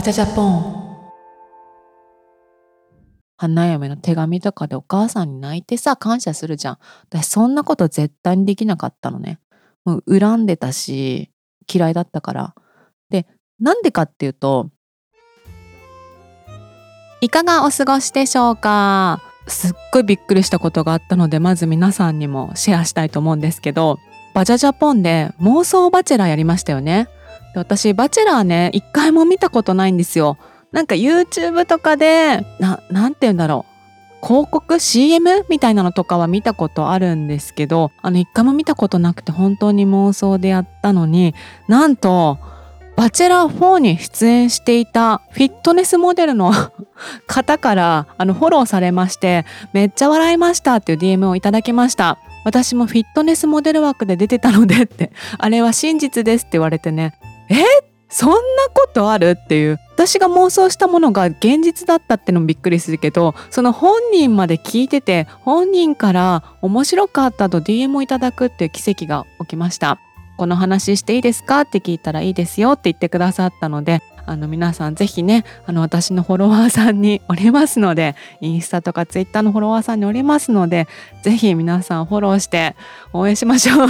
わちゃジャポン。花嫁の手紙とかでお母さんに泣いてさ、感謝するじゃん。私そんなこと絶対にできなかったのね。もう恨んでたし嫌いだったから。で、なんでかっていうと、いかがお過ごしでしょうか。すっごいびっくりしたことがあったので、まず皆さんにもシェアしたいと思うんですけど、バジャジャポンで妄想バチェラーやりましたよね。で、私バチェラーね、一回も見たことないんですよ。なんか YouTube とかでなんて言うんだろう、広告 CM みたいなのとかは見たことあるんですけど、一回も見たことなくて、本当に妄想でやったのに、なんとバチェラー4に出演していたフィットネスモデルの方からフォローされまして、めっちゃ笑いましたっていう DM をいただきました。私もフィットネスモデル枠で出てたのでって、あれは真実ですって言われてね、そんなことあるっていう。私が妄想したものが現実だったってのもびっくりするけど、その本人まで聞いてて、本人から面白かったと DM をいただくっていう奇跡が起きました。この話していいですかって聞いたら、いいですよって言ってくださったので、皆さんぜひね、私のフォロワーさんにおりますので、インスタとかツイッターのフォロワーさんにおりますので、ぜひ皆さんフォローして応援しましょう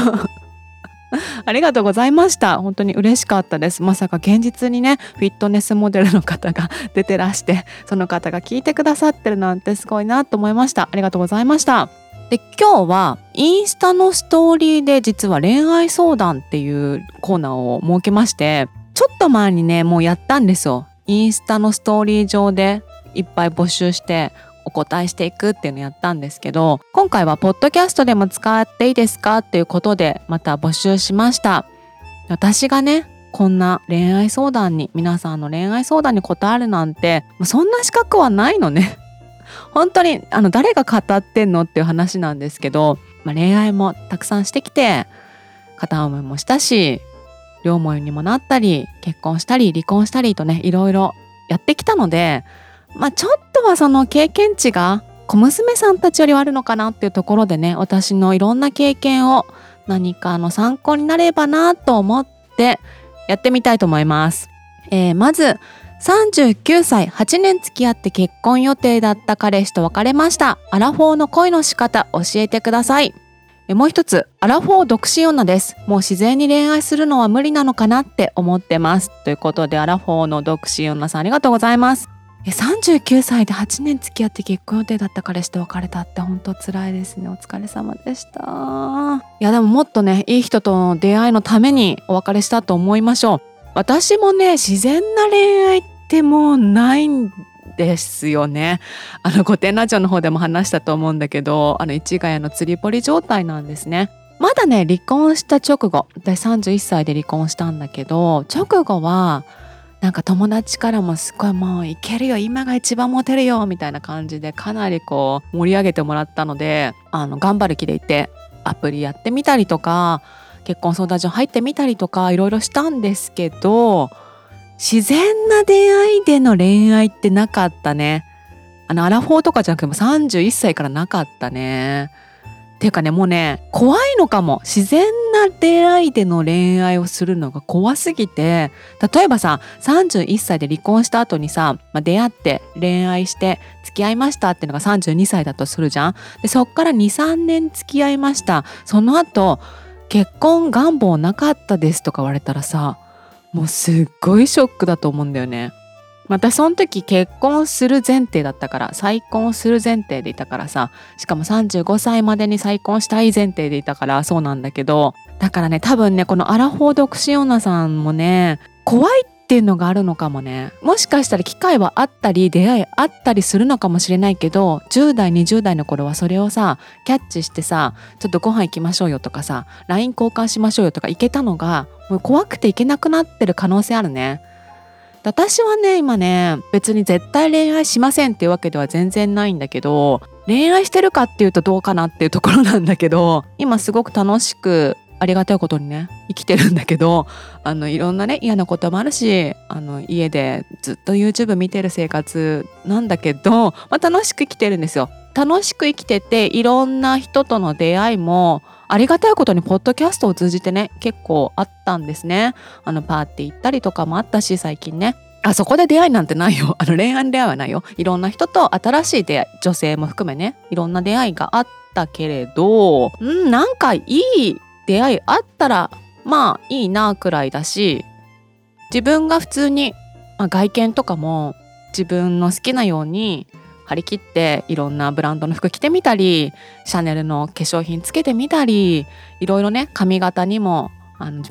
ありがとうございました。本当に嬉しかったです。まさか現実にね、フィットネスモデルの方が出てらして、その方が聞いてくださってるなんてすごいなと思いました。ありがとうございました。で、今日はインスタのストーリーで実は恋愛相談っていうコーナーを設けまして、ちょっと前にねもうやったんですよ。インスタのストーリー上でいっぱい募集してお答えしていくっていうのをやったんですけど、今回はポッドキャストでも使っていいですかっていうことでまた募集しました。私がね、こんな恋愛相談に、皆さんの恋愛相談に答えるなんてそんな資格はないのね本当に誰が語ってんのっていう話なんですけど、恋愛もたくさんしてきて、片思いもしたし、両思いにもなったり、結婚したり離婚したりとね、いろいろやってきたので、ちょっとはその経験値が小娘さんたちよりはあるのかなっていうところでね、私のいろんな経験を何か参考になればなと思ってやってみたいと思います。まず39歳、8年付き合って結婚予定だった彼氏と別れました。アラフォーの恋の仕方教えてください。もう一つ、アラフォー独身女です。もう自然に恋愛するのは無理なのかなって思ってます。ということで、アラフォーの独身女さんありがとうございます。39歳で8年付き合って結婚予定だった彼氏と別れたって本当辛いですね。お疲れ様でした。いや、でももっとね、いい人との出会いのためにお別れしたと思いましょう。私もね、自然な恋愛ってもうないんですよね。御殿ラジオの方でも話したと思うんだけど、市ヶ谷の釣り堀状態なんですね。まだね、離婚した直後、私31歳で離婚したんだけど、直後はなんか友達からもすごい、もういけるよ、今が一番モテるよみたいな感じで、かなりこう盛り上げてもらったので、頑張る気でいて、アプリやってみたりとか、結婚相談所入ってみたりとか、いろいろしたんですけど、自然な出会いでの恋愛ってなかったね。アラフォーとかじゃなくても31歳からなかったね。っていうかね、もうね、怖いのかも。自然な出会いでの恋愛をするのが怖すぎて、例えばさ、31歳で離婚した後にさ、出会って恋愛して付き合いましたっていうのが32歳だとするじゃん。で、そっから 2,3 年付き合いました、その後結婚願望なかったですとか言われたらさ、もうすっごいショックだと思うんだよね。私その時結婚する前提だったから、再婚する前提でいたからさ、しかも35歳までに再婚したい前提でいたからそうなんだけど、だからね、多分ね、このアラフォー独身女さんもね、怖いっていうのがあるのかもね。もしかしたら機会はあったり、出会いあったりするのかもしれないけど、10代20代の頃はそれをさ、キャッチしてさ、ちょっとご飯行きましょうよとかさ、 LINE 交換しましょうよとか行けたのが、もう怖くて行けなくなってる可能性あるね。私はね、今ね、別に絶対恋愛しませんっていうわけでは全然ないんだけど、恋愛してるかっていうとどうかなっていうところなんだけど、今すごく楽しく、ありがたいことにね、生きてるんだけど、いろんなね、嫌なこともあるし、家でずっと YouTube 見てる生活なんだけど、楽しく生きてるんですよ。楽しく生きてて、いろんな人との出会いもありがたいことにポッドキャストを通じてね、結構あったんですね。パーティー行ったりとかもあったし、最近ね、あそこで出会いなんてないよ。恋愛の出会いはないよ。いろんな人と新しい出会い、女性も含めね、いろんな出会いがあったけれど、なんかいい出会いあったらまあいいなくらいだし、自分が普通に、外見とかも自分の好きなように張り切っていろんなブランドの服着てみたり、シャネルの化粧品つけてみたり、いろいろね、髪型にも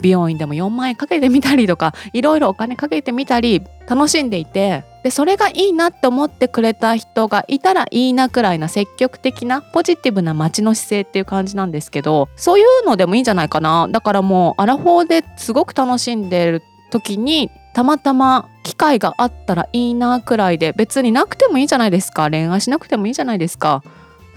美容院でも4万円かけてみたりとか、いろいろお金かけてみたり楽しんでいて、でそれがいいなって思ってくれた人がいたらいいなくらいな、積極的なポジティブな街の姿勢っていう感じなんですけど、そういうのでもいいんじゃないかな。だからもうアラフォーですごく楽しんでる時にたまたま機会があったらいいなくらいで、別になくてもいいじゃないですか。恋愛しなくてもいいじゃないですか。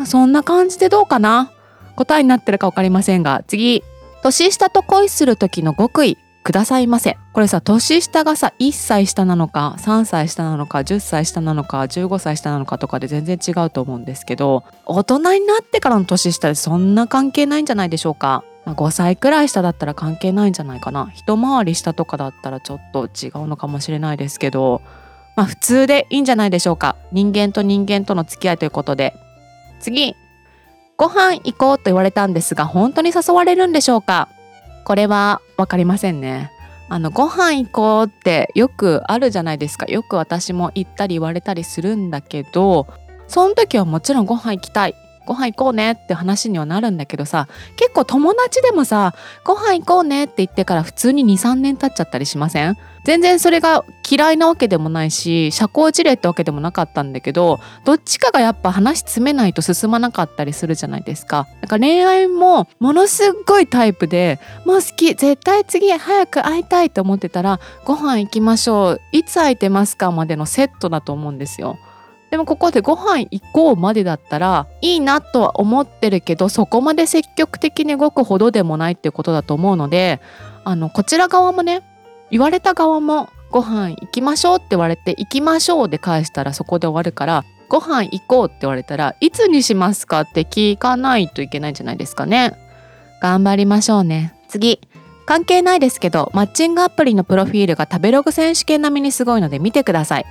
そんな感じでどうかな。答えになってるか分かりませんが、次、年下と恋する時の極意くださいませ。これさ、年下がさ、1歳下なのか3歳下なのか10歳下なのか15歳下なのかとかで全然違うと思うんですけど、大人になってからの年下でそんな関係ないんじゃないでしょうか。5歳くらい下だったら関係ないんじゃないかな。一回り下とかだったらちょっと違うのかもしれないですけど、普通でいいんじゃないでしょうか。人間と人間との付き合いということで。次、ご飯行こうと言われたんですが、本当に誘われるんでしょうか。これは分かりませんね。ご飯行こうってよくあるじゃないですか。よく私も行ったり言われたりするんだけど、その時はもちろんご飯行きたい、ご飯行こうねって話にはなるんだけどさ、結構友達でもさ、ご飯行こうねって言ってから普通に 2,3 年経っちゃったりしません？全然それが嫌いなわけでもないし、社交辞令ってわけでもなかったんだけど、どっちかがやっぱ話詰めないと進まなかったりするじゃないですか。だから恋愛もものすごいタイプで、もう好き、絶対次早く会いたいと思ってたら、ご飯行きましょう、いつ空いてますかまでのセットだと思うんですよ。でもここでご飯行こうまでだったらいいなとは思ってるけど、そこまで積極的に動くほどでもないっていうことだと思うので、こちら側もね、言われた側もご飯行きましょうって言われて、行きましょうで返したらそこで終わるから、ご飯行こうって言われたらいつにしますかって聞かないといけないんじゃないですかね。頑張りましょうね。次、関係ないですけどマッチングアプリのプロフィールが食べログ選手権並みにすごいので見てください。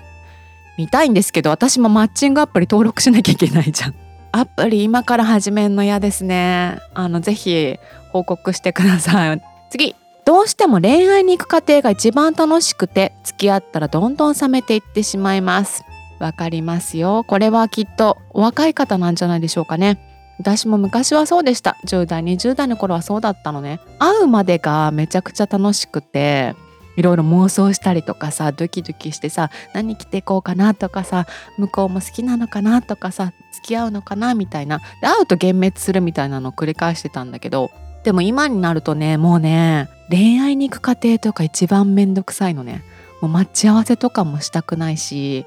見たいんですけど、私もマッチングアプリ登録しなきゃいけないじゃん。アプリ今から始めんの嫌ですね。ぜひ報告してください。次、どうしても恋愛に行く過程が一番楽しくて、付き合ったらどんどん冷めていってしまいます。わかりますよ。これはきっとお若い方なんじゃないでしょうかね。私も昔はそうでした。10代20代の頃はそうだったのね。会うまでがめちゃくちゃ楽しくて、いろいろ妄想したりとかさ、ドキドキしてさ、何着てこうかなとかさ、向こうも好きなのかなとかさ、付き合うのかなみたいな、で会うと幻滅するみたいなのを繰り返してたんだけど、でも今になるとね、もうね、恋愛に行く過程とか一番めんどくさいのね。もう待ち合わせとかもしたくないし、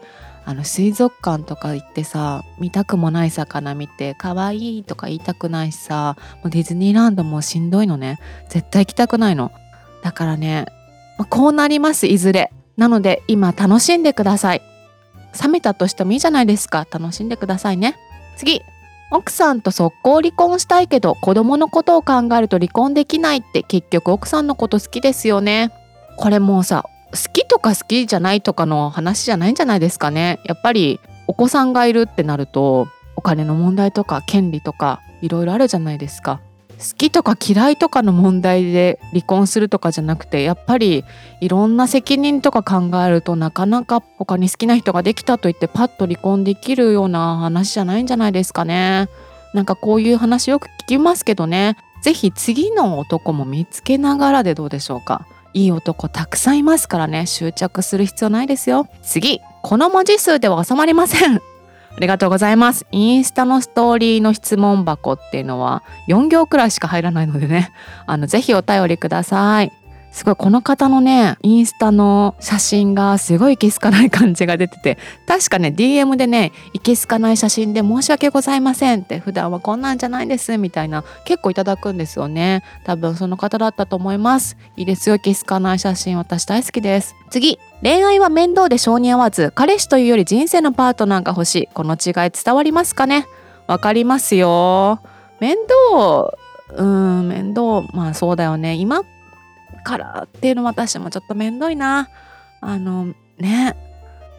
水族館とか行ってさ、見たくもない魚見て可愛いとか言いたくないしさ、もうディズニーランドもしんどいのね。絶対行きたくないの。だからね、こうなります、いずれ。なので今楽しんでください。冷めたとしてもいいじゃないですか。楽しんでくださいね。次、奥さんと速攻離婚したいけど子供のことを考えると離婚できないって、結局奥さんのこと好きですよね。これもうさ、好きとか好きじゃないとかの話じゃないんじゃないですかね。やっぱりお子さんがいるってなると、お金の問題とか権利とかいろいろあるじゃないですか。好きとか嫌いとかの問題で離婚するとかじゃなくて、やっぱりいろんな責任とか考えると、なかなか他に好きな人ができたといってパッと離婚できるような話じゃないんじゃないですかね。なんかこういう話よく聞きますけどね。ぜひ次の男も見つけながらでどうでしょうか。いい男たくさんいますからね。執着する必要ないですよ。次、この文字数では収まりません。ありがとうございます。インスタのストーリーの質問箱っていうのは4行くらいしか入らないのでね、ぜひお便りください。すごい、この方のね、インスタの写真がすごいいけすかない感じが出てて、確かね、DM でね、いけすかない写真で申し訳ございませんって、普段はこんなんじゃないですみたいな、結構いただくんですよね。多分その方だったと思います。いいですよ、いけすかない写真、私大好きです。次、恋愛は面倒で性に合わず、彼氏というより人生のパートナーが欲しい。この違い伝わりますかね。わかりますよ。面倒、面倒、そうだよね。今からっていうのは私もちょっとめんどいな。ね、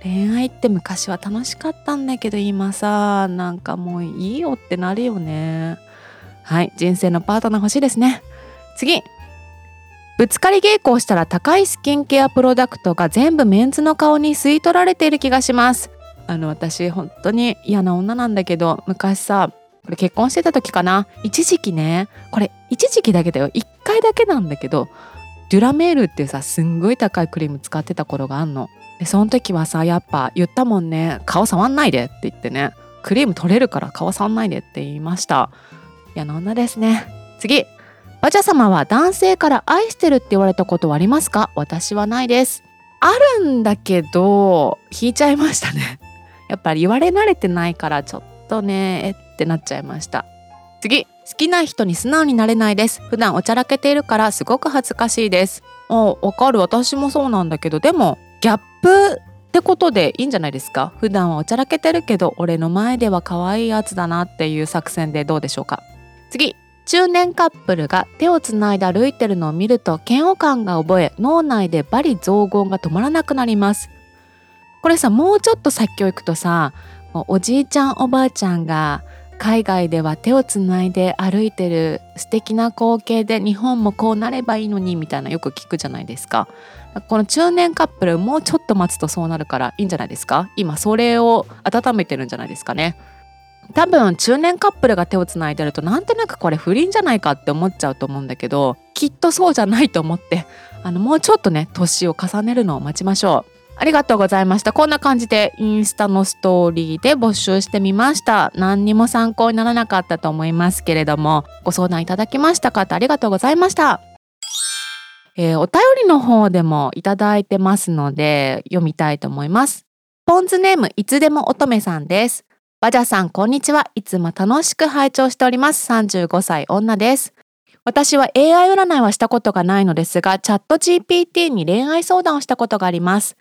恋愛って昔は楽しかったんだけど今さ、なんかもういいよってなるよね。はい、人生のパートナー欲しいですね。次、ぶつかり稽古をしたら高いスキンケアプロダクトが全部メンズの顔に吸い取られている気がします。私本当に嫌な女なんだけど、昔さ、これ結婚してた時かな、一時期ね、これ一時期だけだよ、一回だけなんだけど、デュラメールっていうさ、すんごい高いクリーム使ってた頃があんの。でその時はさ、やっぱ言ったもんね、顔触んないでって言ってね、クリーム取れるから顔触んないでって言いました。嫌な女ですね。次、バチャ様は男性から愛してるって言われたことはありますか？私はないです。あるんだけど引いちゃいましたねやっぱり言われ慣れてないから、ちょっとねってなっちゃいました。次、好きな人に素直になれないです。普段おちゃらけているからすごく恥ずかしいです。あ、わかる、私もそうなんだけど、でもギャップってことでいいんじゃないですか。普段はおちゃらけてるけど俺の前では可愛いやつだなっていう作戦でどうでしょうか。次、中年カップルが手をつないで歩いてるのを見ると嫌悪感が覚え、脳内で罵詈雑言が止まらなくなります。これさ、もうちょっと先を行くとさ、おじいちゃんおばあちゃんが海外では手をつないで歩いてる素敵な光景で、日本もこうなればいいのにみたいな、よく聞くじゃないですか。この中年カップル、もうちょっと待つとそうなるからいいんじゃないですか。今それを温めてるんじゃないですかね。多分中年カップルが手をつないでると、なんとなくこれ不倫じゃないかって思っちゃうと思うんだけど、きっとそうじゃないと思って、もうちょっとね、年を重ねるのを待ちましょう。ありがとうございました。こんな感じでインスタのストーリーで募集してみました。何にも参考にならなかったと思いますけれども、ご相談いただきました方ありがとうございました。お便りの方でもいただいてますので読みたいと思います。ポンズネーム、いつでも乙女さんです。バジャさん、こんにちは。いつも楽しく拝聴しております。35歳女です。私は AI 占いはしたことがないのですが、チャット GPT に恋愛相談をしたことがあります。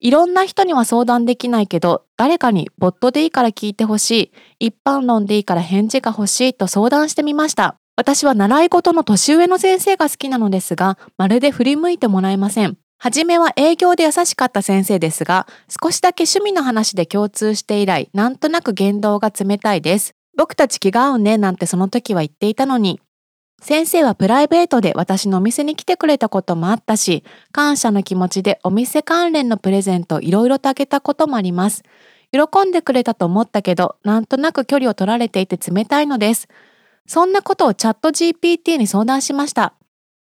いろんな人には相談できないけど、誰かにボットでいいから聞いてほしい、一般論でいいから返事が欲しいと相談してみました。私は習い事の年上の先生が好きなのですが、まるで振り向いてもらえません。はじめは営業で優しかった先生ですが、少しだけ趣味の話で共通して以来、なんとなく言動が冷たいです。僕たち気が合うねなんてその時は言っていたのに、先生はプライベートで私のお店に来てくれたこともあったし、感謝の気持ちでお店関連のプレゼントをいろいろとあげたこともあります。喜んでくれたと思ったけど、なんとなく距離を取られていて冷たいのです。そんなことをチャット GPT に相談しました。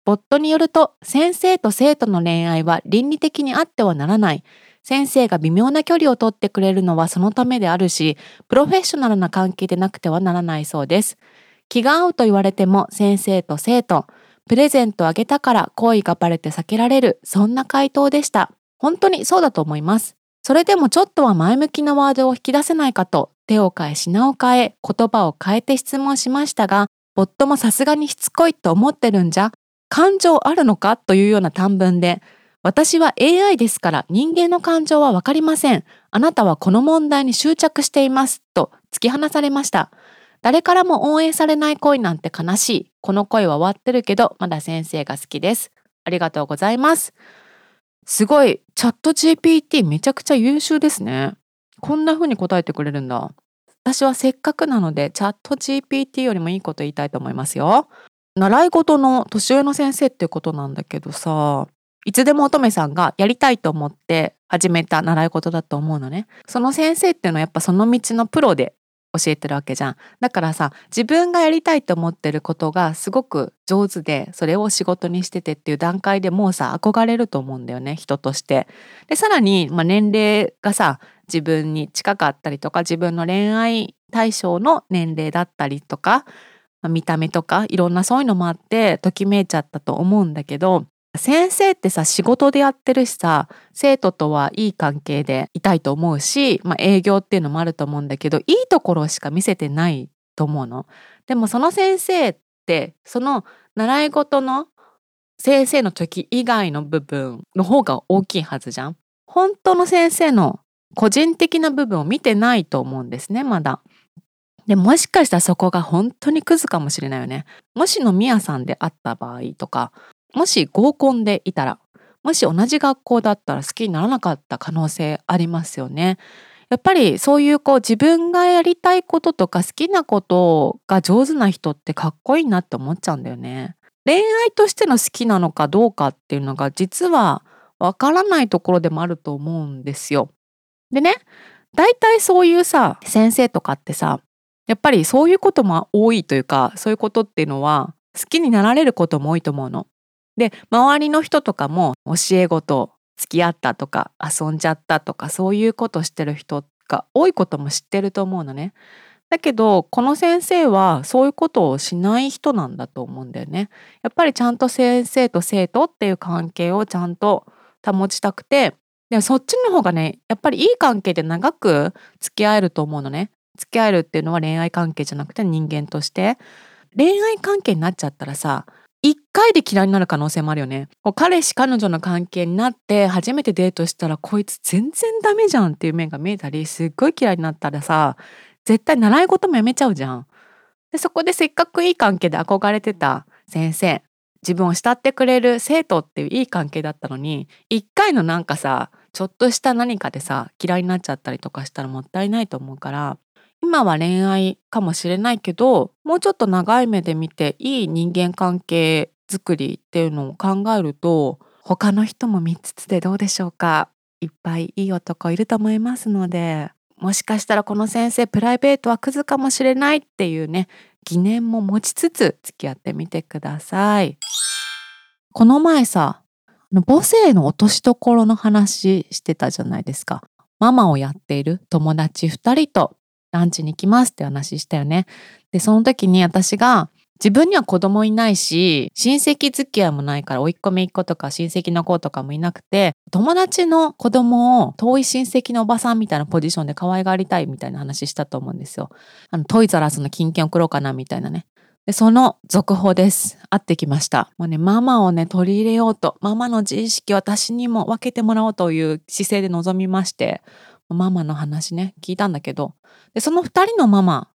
ボットによると、先生と生徒の恋愛は倫理的にあってはならない、先生が微妙な距離を取ってくれるのはそのためであるし、プロフェッショナルな関係でなくてはならないそうです。気が合うと言われても先生と生徒、プレゼントあげたから好意がバレて避けられる、そんな回答でした。本当にそうだと思います。それでもちょっとは前向きなワードを引き出せないかと、手を変え品を変え言葉を変えて質問しましたが、ボットもさすがにしつこいと思ってるんじゃ、感情あるのかというような短文で、私は AI ですから人間の感情はわかりません、あなたはこの問題に執着していますと突き放されました。誰からも応援されない恋なんて悲しい。この恋は終わってるけど、まだ先生が好きです。ありがとうございます。すごい、チャット GPT めちゃくちゃ優秀ですね。こんな風に答えてくれるんだ。私はせっかくなので、チャット GPT よりもいいこと言いたいと思いますよ。習い事の年上の先生っていうことなんだけどさ、いつでも乙女さんがやりたいと思って始めた習い事だと思うのね。その先生っていうのはやっぱその道のプロで教えてるわけじゃん。だからさ、自分がやりたいと思ってることがすごく上手で、それを仕事にしててっていう段階でもうさ、憧れると思うんだよね、人として。でさらに、年齢がさ、自分に近かったりとか、自分の恋愛対象の年齢だったりとか、見た目とか、いろんなそういうのもあってときめいちゃったと思うんだけど、先生ってさ、仕事でやってるしさ、生徒とはいい関係でいたいと思うし、営業っていうのもあると思うんだけど、いいところしか見せてないと思うの。でもその先生って、その習い事の先生の時以外の部分の方が大きいはずじゃん。本当の先生の個人的な部分を見てないと思うんですね、まだ。でもしかしたらそこが本当にクズかもしれないよね。もしのみやさんであった場合とか、もし合コンでいたら、もし同じ学校だったら好きにならなかった可能性ありますよね。やっぱりそういう自分がやりたいこととか好きなことが上手な人ってかっこいいなって思っちゃうんだよね。恋愛としての好きなのかどうかっていうのが実はわからないところでもあると思うんですよ。でね、大体そういうさ、先生とかってさ、やっぱりそういうことも多いというか、そういうことっていうのは好きになられることも多いと思うの。で、周りの人とかも教え子と付き合ったとか遊んじゃったとかそういうことしてる人が多いことも知ってると思うのね。だけどこの先生はそういうことをしない人なんだと思うんだよね。やっぱりちゃんと先生と生徒っていう関係をちゃんと保ちたくて、でそっちの方がね、やっぱりいい関係で長く付き合えると思うのね。付き合えるっていうのは恋愛関係じゃなくて人間として。恋愛関係になっちゃったらさ、1回で嫌いになる可能性もあるよね。彼氏彼女の関係になって初めてデートしたら、こいつ全然ダメじゃんっていう面が見えたり、すっごい嫌いになったらさ、絶対習い事もやめちゃうじゃん。でそこでせっかくいい関係で憧れてた先生、自分を慕ってくれる生徒っていういい関係だったのに、1回のなんかさ、ちょっとした何かでさ嫌いになっちゃったりとかしたらもったいないと思うから、今は恋愛かもしれないけど、もうちょっと長い目で見ていい人間関係作りっていうのを考えると、他の人も見つつでどうでしょうか。いっぱいいい男いると思いますので、もしかしたらこの先生プライベートはクズかもしれないっていうね、疑念も持ちつつ付き合ってみてください。この前さ、母性の落とし所の話してたじゃないですか。ママをやっている友達2人とランチに行きますって話したよね。でその時に私が、自分には子供いないし親戚付き合いもないから、甥っ子姪っ子とか親戚の子とかもいなくて、友達の子供を遠い親戚のおばさんみたいなポジションで可愛がりたいみたいな話したと思うんですよ。トイザらスの金券送ろうかなみたいなね。でその続報です。会ってきました。もうね、ママをね取り入れようと、ママの自意識を私にも分けてもらおうという姿勢で臨みまして、ママの話ね聞いたんだけど、でその2人のママ、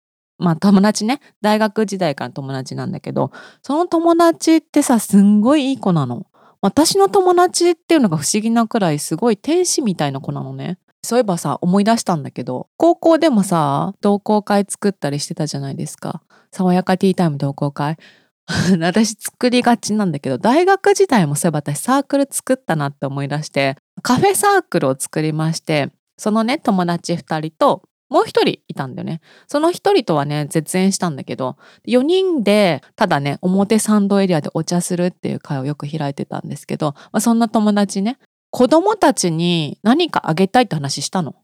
友達ね、大学時代から友達なんだけど、その友達ってさ、すんごいいい子なの。私の友達っていうのが不思議なくらいすごい天使みたいな子なのね。そういえばさ、思い出したんだけど、高校でもさ同好会作ったりしてたじゃないですか。爽やかティータイム同好会私作りがちなんだけど、大学時代もそういえば私サークル作ったなって思い出して、カフェサークルを作りまして、そのね友達2人ともう1人いたんだよね。その1人とはね絶縁したんだけど、4人でただね表参道エリアでお茶するっていう会をよく開いてたんですけど、そんな友達ね、子供たちに何かあげたいって話したの。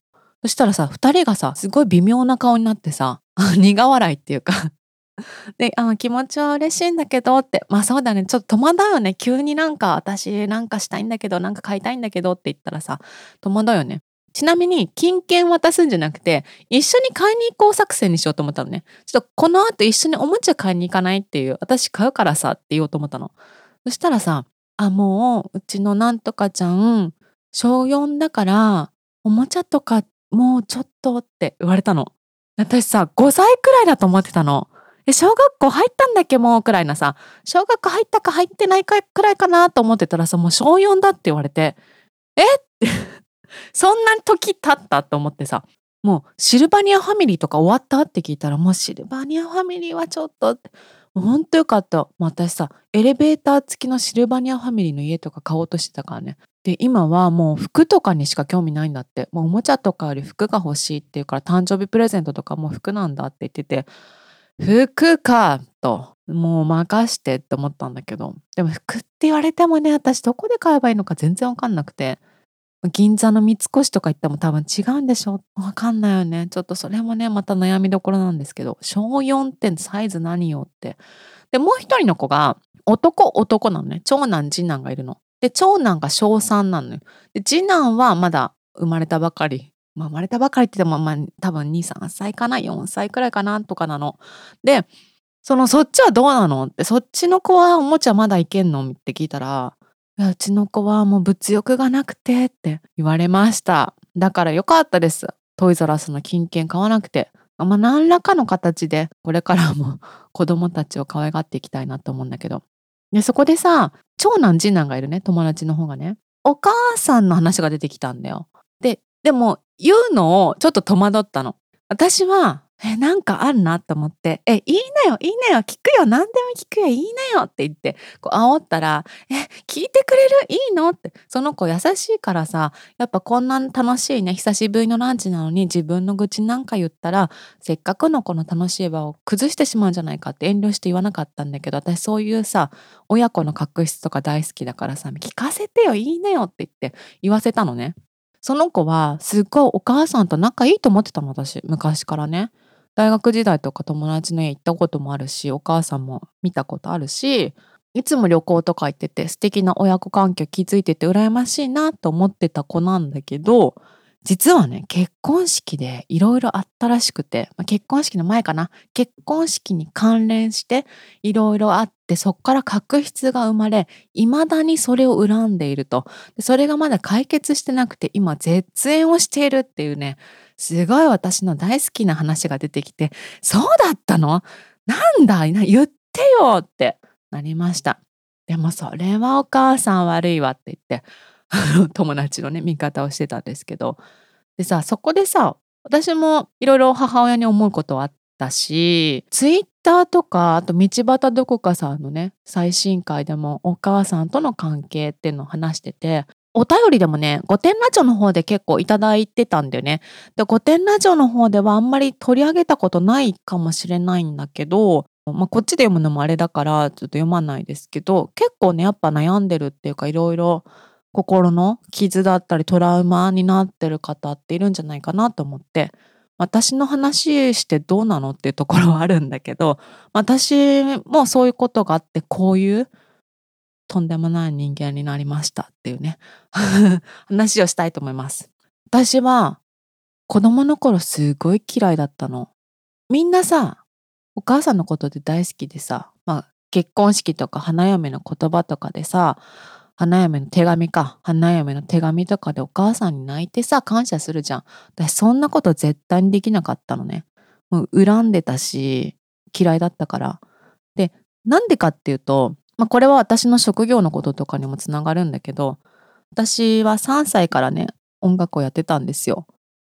そしたらさ、2人がさすごい微妙な顔になってさ苦笑いっていうかで、気持ちは嬉しいんだけどって、そうだね、ちょっと戸惑うよね。急になんか私なんかしたいんだけど、なんか買いたいんだけどって言ったらさ、戸惑うよね。ちなみに金券渡すんじゃなくて、一緒に買いに行こう作戦にしようと思ったのね。ちょっとこの後一緒におもちゃ買いに行かないっていう、私買うからさって言おうと思ったの。そしたらさ、もううちのなんとかちゃん小4だからおもちゃとかもうちょっとって言われたの。私さ5歳くらいだと思ってたの。小学校入ったんだっけもうくらいなさ、小学校入ったか入ってないかくらいかなと思ってたらさ、もう小4だって言われて、えってそんな時経ったと思ってさ、もうシルバニアファミリーとか終わったって聞いたら、もうシルバニアファミリーはちょっとほんとよかった。私さエレベーター付きのシルバニアファミリーの家とか買おうとしてたからね。で今はもう服とかにしか興味ないんだって。もうおもちゃとかより服が欲しいっていうから、誕生日プレゼントとかも服なんだって言ってて、服かと、もう任してって思ったんだけど、でも服って言われてもね、私どこで買えばいいのか全然わかんなくて、銀座の三越とか行っても多分違うんでしょ、わかんないよね。ちょっとそれもねまた悩みどころなんですけど、小4点サイズ何よって。でもう一人の子が男なのね。長男次男がいるので、長男が小3なのよ。で次男はまだ生まれたばかり、生まれたばかりって言っても多分 2,3 歳かな、4歳くらいかなとかなので、そっちはどうなのって、そっちの子はおもちゃまだいけんのって聞いたら、うちの子はもう物欲がなくてって言われました。だからよかったです、トイザらスの金券買わなくて。何らかの形でこれからも子供たちを可愛がっていきたいなと思うんだけど、でそこでさ、長男次男がいるね友達の方がね、お母さんの話が出てきたんだよ。でも言うのをちょっと戸惑ったの。私はなんかあるなと思っていいなよ聞くよ、何でも聞くよ、いいなよって言ってこう煽ったら聞いてくれるいいのって、その子優しいからさ、やっぱこんな楽しいね、久しぶりのランチなのに自分の愚痴なんか言ったらせっかくのこの楽しい場を崩してしまうんじゃないかって遠慮して言わなかったんだけど、私そういうさ親子の確執とか大好きだからさ、聞かせてよ、いいなよって言って言わせたのね。その子はすっごいお母さんと仲いいと思ってたの、私昔からね。大学時代とか友達の家行ったこともあるし、お母さんも見たことあるし、いつも旅行とか行ってて素敵な親子関係築いてて羨ましいなと思ってた子なんだけど、実はね結婚式でいろいろあったらしくて、結婚式の前かな、結婚式に関連していろいろあって、そこから確執が生まれ、いまだにそれを恨んでいると。でそれがまだ解決してなくて今絶縁をしているっていうね、すごい私の大好きな話が出てきて、そうだったの？なんだ、言ってよってなりました。でもそれはお母さん悪いわって言って友達のね味方をしてたんですけど、でさ、そこでさ私もいろいろ母親に思うことはあったし、ツイッターとかあと道端どこかさんのね最新回でもお母さんとの関係っていうのを話してて、お便りでもね、御殿ラジオの方で結構いただいてたんだよね。で、御殿ラジオの方ではあんまり取り上げたことないかもしれないんだけど、こっちで読むのもあれだからちょっと読まないですけど、結構ねやっぱ悩んでるっていうか、いろいろ心の傷だったりトラウマになってる方っているんじゃないかなと思って、私の話してどうなのっていうところはあるんだけど、私もそういうことがあってこういうとんでもない人間になりましたっていうね話をしたいと思います。私は子供の頃すごい嫌いだったの。みんなさお母さんのことで大好きでさ、結婚式とか花嫁の言葉とかでさ、花嫁の手紙とかでお母さんに泣いてさ感謝するじゃん。私そんなこと絶対にできなかったのね。もう恨んでたし嫌いだったから。でなんでかっていうと、これは私の職業のこととかにもつながるんだけど、私は3歳からね音楽をやってたんですよ。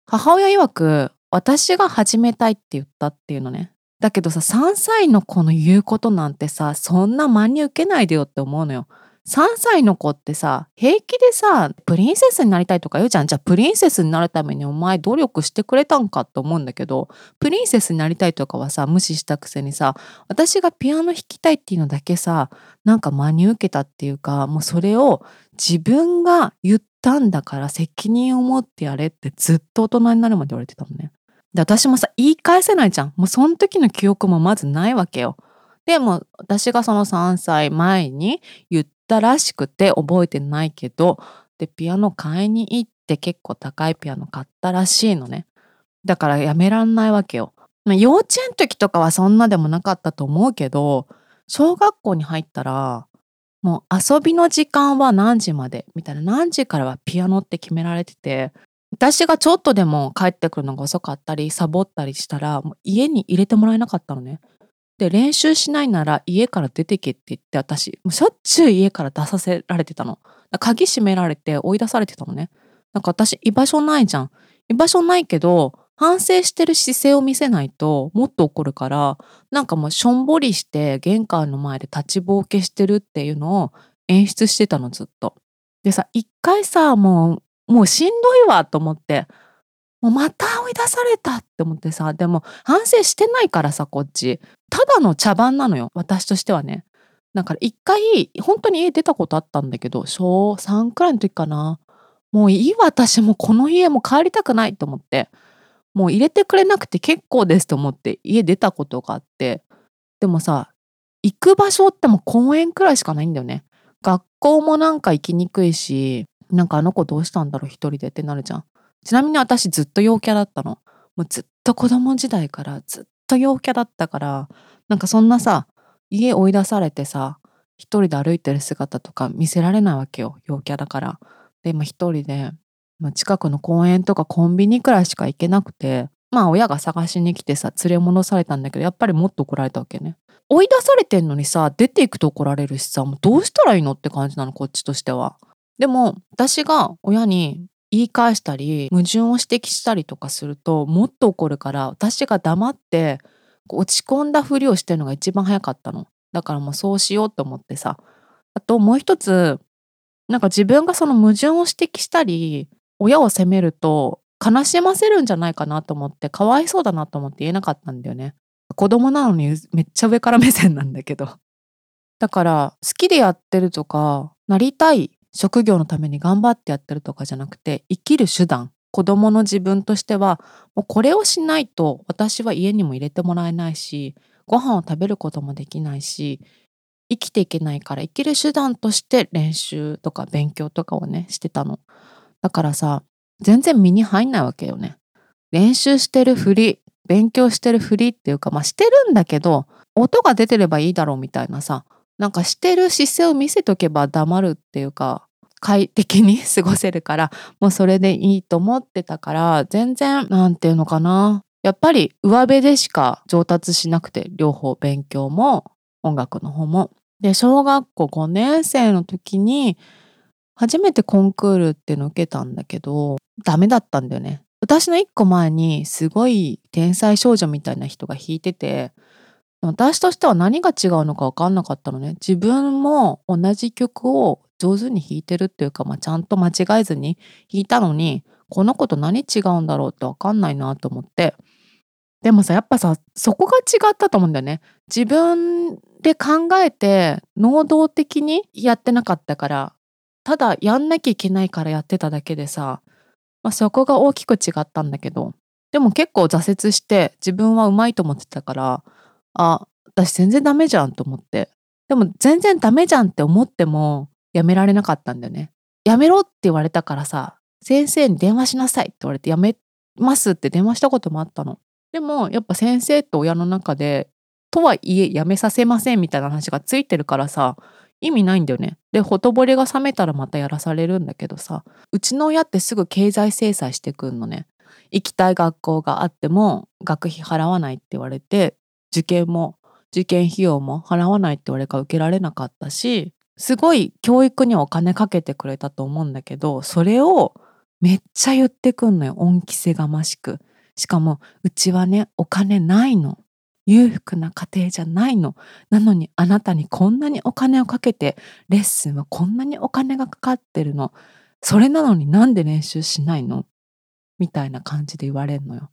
母親曰く私が始めたいって言ったっていうのね。だけどさ3歳の子の言うことなんてさ、そんな真に受けないでよって思うのよ。3歳の子ってさ平気でさプリンセスになりたいとか言うじゃん。じゃあプリンセスになるためにお前努力してくれたんかと思うんだけど、プリンセスになりたいとかはさ無視したくせにさ、私がピアノ弾きたいっていうのだけさなんか真に受けたっていうか、もうそれを自分が言ったんだから責任を持ってやれってずっと大人になるまで言われてたのね。で私もさ言い返せないじゃん。もうその時の記憶もまずないわけよ。でも私がその3歳前に言ってらしくて覚えてないけど、でピアノ買いに行って結構高いピアノ買ったらしいのね。だからやめらんないわけよ。幼稚園の時とかはそんなでもなかったと思うけど、小学校に入ったらもう遊びの時間は何時までみたいな、何時からはピアノって決められてて、私がちょっとでも帰ってくるのが遅かったりサボったりしたらもう家に入れてもらえなかったのね。で練習しないなら家から出てけって言って、私もうしょっちゅう家から出させられてたの。鍵閉められて追い出されてたのね。なんか私居場所ないじゃん。居場所ないけど反省してる姿勢を見せないともっと怒るから、なんかもうしょんぼりして玄関の前で立ちぼうけしてるっていうのを演出してたのずっと。でさ一回さもうしんどいわと思って、もうまた追い出されたって思ってさ、でも反省してないからさ、こっちただの茶番なのよ私としてはね。だから一回本当に家出たことあったんだけど、小3くらいの時かな、もういいわ私もこの家も帰りたくないと思って、もう入れてくれなくて結構ですと思って家出たことがあって、でもさ行く場所ってもう公園くらいしかないんだよね。学校もなんか行きにくいし、なんかあの子どうしたんだろう一人でってなるじゃん。ちなみに私ずっと陽キャだったの。もうずっと子供時代からずっと陽キャだったから、なんかそんなさ家追い出されてさ一人で歩いてる姿とか見せられないわけよ、陽キャだから。でも一人で、近くの公園とかコンビニくらいしか行けなくて、親が探しに来てさ連れ戻されたんだけど、やっぱりもっと怒られたわけね。追い出されてんのにさ出ていくと怒られるしさ、もうどうしたらいいのって感じなのこっちとしては。でも私が親に言い返したり矛盾を指摘したりとかするともっと怒るから、私が黙って落ち込んだふりをしてるのが一番早かったの。だからもうそうしようと思ってさ。あともう一つ、なんか自分がその矛盾を指摘したり親を責めると悲しませるんじゃないかなと思って、かわいそうだなと思って言えなかったんだよね。子供なのにめっちゃ上から目線なんだけど。だから好きでやってるとか、なりたい職業のために頑張ってやってるとかじゃなくて、生きる手段、子供の自分としてはもうこれをしないと私は家にも入れてもらえないし、ご飯を食べることもできないし、生きていけないから、生きる手段として練習とか勉強とかをねしてたの。だからさ、全然身に入んないわけよね。練習してるふり、勉強してるふりっていうか、まあしてるんだけど音が出てればいいだろうみたいなさ、なんかしてる姿勢を見せとけば黙るっていうか快適に過ごせるから、もうそれでいいと思ってたから、全然なんていうのかな、やっぱり上辺でしか上達しなくて、両方勉強も音楽の方も。で、小学校5年生の時に初めてコンクールっていうのを受けたんだけど、ダメだったんだよね。私の一個前にすごい天才少女みたいな人が弾いてて、私としては何が違うのか分かんなかったのね。自分も同じ曲を上手に弾いてるっていうか、まあ、ちゃんと間違えずに弾いたのに、この子と何違うんだろうって分かんないなと思って。でもさ、やっぱさ、そこが違ったと思うんだよね。自分で考えて能動的にやってなかったから、ただやんなきゃいけないからやってただけでさ、まあ、そこが大きく違ったんだけど、でも結構挫折して、自分はうまいと思ってたから、あ、私全然ダメじゃんと思って。でも全然ダメじゃんって思ってもやめられなかったんだよね。やめろって言われたからさ、先生に電話しなさいって言われて、やめますって電話したこともあったの。でもやっぱ先生と親の中で、とはいえやめさせませんみたいな話がついてるからさ、意味ないんだよね。で、ほとぼりが冷めたらまたやらされるんだけどさ、うちの親ってすぐ経済制裁してくんのね。行きたい学校があっても学費払わないって言われて、受験費用も払わないって言われから受けられなかったし、すごい教育にはお金かけてくれたと思うんだけど、それをめっちゃ言ってくんのよ、恩着せがましく。しかもうちはね、お金ないの、裕福な家庭じゃないの、なのにあなたにこんなにお金をかけて、レッスンはこんなにお金がかかってるの、それなのになんで練習しないのみたいな感じで言われるのよ。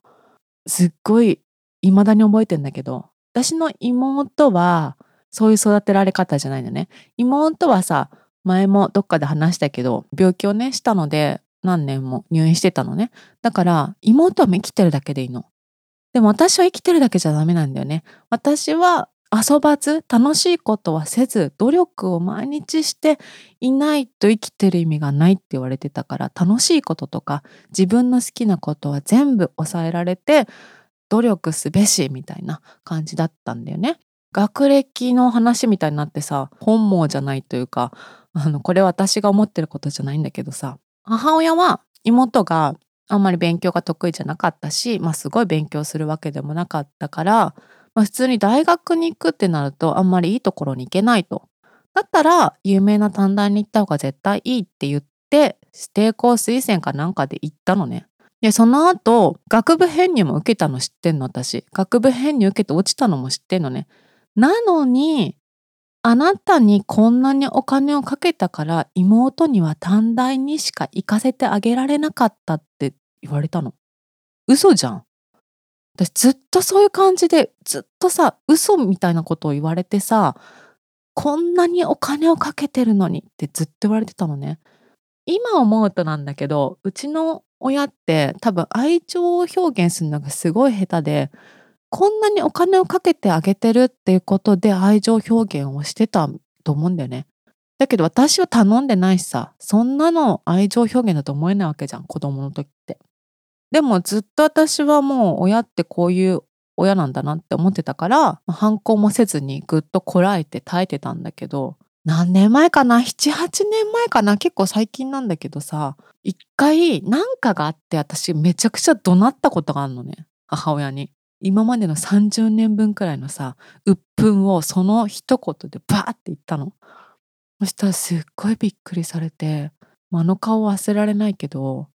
すっごい未だに覚えてんだけど、私の妹はそういう育てられ方じゃないんだよね。妹はさ、前もどっかで話したけど、病気をねしたので何年も入院してたのね。だから妹は生きてるだけでいいの。でも私は生きてるだけじゃダメなんだよね。私は遊ばず、楽しいことはせず、努力を毎日していないと生きてる意味がないって言われてたから、楽しいこととか自分の好きなことは全部抑えられて、努力すべしみたいな感じだったんだよね。学歴の話みたいになってさ、本望じゃないというか、これは私が思ってることじゃないんだけどさ、母親は妹があんまり勉強が得意じゃなかったし、まあ、すごい勉強するわけでもなかったから、まあ、普通に大学に行くってなるとあんまりいいところに行けないと。だったら有名な短大に行った方が絶対いいって言って、指定校推薦かなんかで行ったのね。で、その後学部編入も受けたの知ってんの私。学部編入受けて落ちたのも知ってんのね。なのに、あなたにこんなにお金をかけたから妹には短大にしか行かせてあげられなかったって言われたの。嘘じゃん。私ずっとそういう感じで、ずっとさ、嘘みたいなことを言われてさ、こんなにお金をかけてるのにってずっと言われてたのね。今思うとなんだけど、うちの親って多分愛情を表現するのがすごい下手で、こんなにお金をかけてあげてるっていうことで愛情表現をしてたと思うんだよね。だけど私は頼んでないしさ、そんなの愛情表現だと思えないわけじゃん、子供の時って。でもずっと私はもう親ってこういう親なんだなって思ってたから、反抗もせずにぐっとこらえて耐えてたんだけど、何年前かな、7、8年前かな、結構最近なんだけどさ、一回なんかがあって、私めちゃくちゃ怒鳴ったことがあるのね、母親に。今までの30年分くらいのさ、鬱憤をその一言でバーって言ったの。そしたらすっごいびっくりされて、あの顔は忘れられないけど、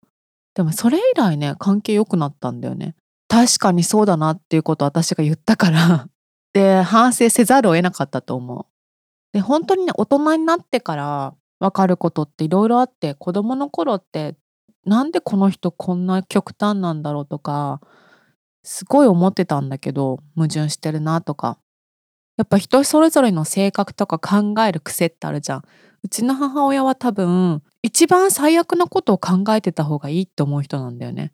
でもそれ以来ね、関係良くなったんだよね。確かにそうだなっていうことを私が言ったからで、反省せざるを得なかったと思う。で、本当にね、大人になってから分かることっていろいろあって、子供の頃ってなんでこの人こんな極端なんだろうとか、すごい思ってたんだけど、矛盾してるなとか。やっぱ人それぞれの性格とか考える癖ってあるじゃん。うちの母親は多分一番最悪なことを考えてた方がいいと思う人なんだよね。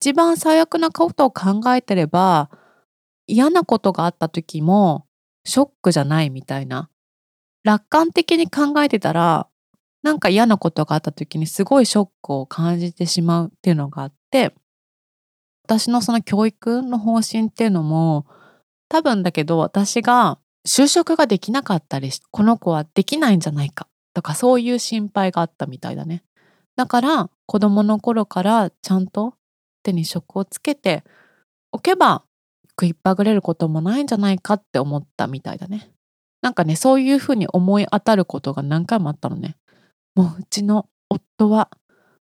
一番最悪なことを考えてれば、嫌なことがあった時もショックじゃないみたいな。楽観的に考えてたら、なんか嫌なことがあった時にすごいショックを感じてしまうっていうのがあって、私のその教育の方針っていうのも多分だけど、私が就職ができなかったりして、この子はできないんじゃないかとか、そういう心配があったみたいだね。だから子どもの頃からちゃんと手に職をつけておけば、食いっぱぐれることもないんじゃないかって思ったみたいだね。なんかね、そういうふうに思い当たることが何回もあったのね。もううちの夫は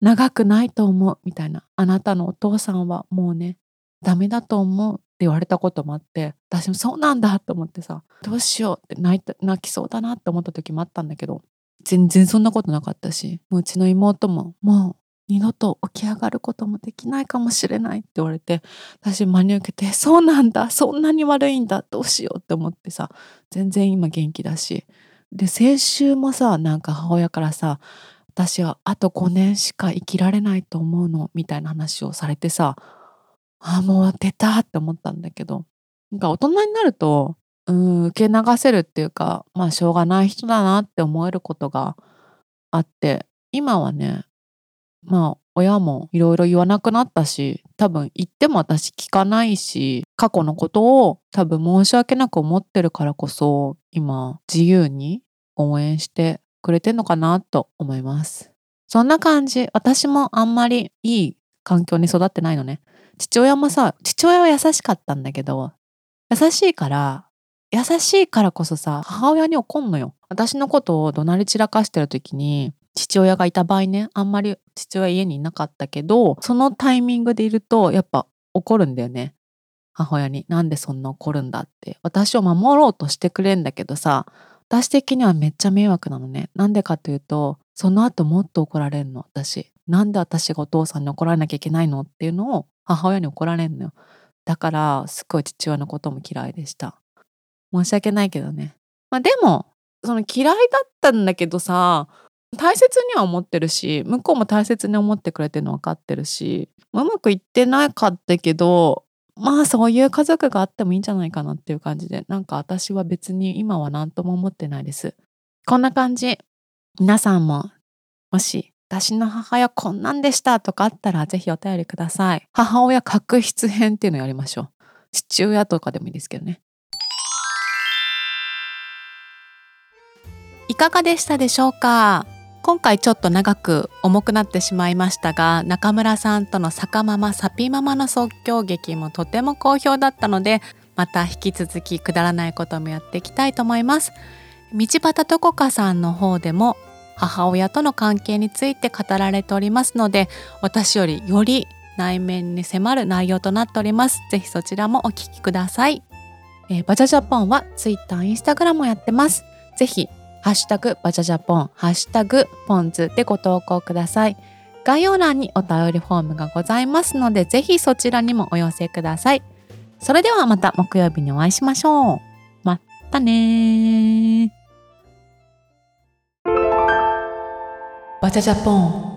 長くないと思うみたいな、あなたのお父さんはもうねダメだと思うって言われたこともあって、私もそうなんだと思ってさ、どうしようって泣きそうだなって思った時もあったんだけど、全然そんなことなかったし、もううちの妹ももう二度と起き上がることもできないかもしれないって言われて、私真に受けて、そうなんだ、そんなに悪いんだ、どうしようって思ってさ、全然今元気だし。で、先週もさ、なんか母親からさ、私はあと5年しか生きられないと思うのみたいな話をされてさ、あ、もう出たって思ったんだけど、なんか大人になると受け流せるっていうか、まあしょうがない人だなって思えることがあって、今はね、まあ親もいろいろ言わなくなったし、多分言っても私聞かないし、過去のことを多分申し訳なく思ってるからこそ、今自由に応援してくれてんのかなと思います。そんな感じ。私もあんまりいい環境に育ってないのね。父親もさ、父親は優しかったんだけど、優しいからこそさ、母親に怒んのよ。私のことを怒鳴り散らかしてる時に、父親がいた場合ね、あんまり父親家にいなかったけど、そのタイミングでいるとやっぱ怒るんだよね、母親に。なんでそんな怒るんだって。私を守ろうとしてくれんだけどさ、私的にはめっちゃ迷惑なのね。なんでかというと、その後もっと怒られるの。私なんで私がお父さんに怒られなきゃいけないのっていうのを母親に怒られんのよ。だからすごい父親のことも嫌いでした。申し訳ないけどね。まあでもその嫌いだったんだけどさ、大切には思ってるし、向こうも大切に思ってくれてるの分かってるし、うまくいってなかったけど、まあそういう家族があってもいいんじゃないかなっていう感じで、なんか私は別に今は何とも思ってないです。こんな感じ。皆さんももし私の母親こんなんでしたとかあったら、ぜひお便りください。母親確執編っていうのやりましょう。父親とかでもいいですけどね。いかがでしたでしょうか。今回ちょっと長く重くなってしまいましたが、中村さんとの坂ママサピママの即興劇もとても好評だったので、また引き続きくだらないこともやっていきたいと思います。道端とこかさんの方でも母親との関係について語られておりますので、私よりより内面に迫る内容となっております。ぜひそちらもお聞きください。バジャジャポンは Twitter、Instagram もやってます。ぜひハッシュタグバジャジャポン、ハッシュタグポンズでご投稿ください。概要欄にお便りフォームがございますので、ぜひそちらにもお寄せください。それではまた木曜日にお会いしましょう。またね。バジャジャポン。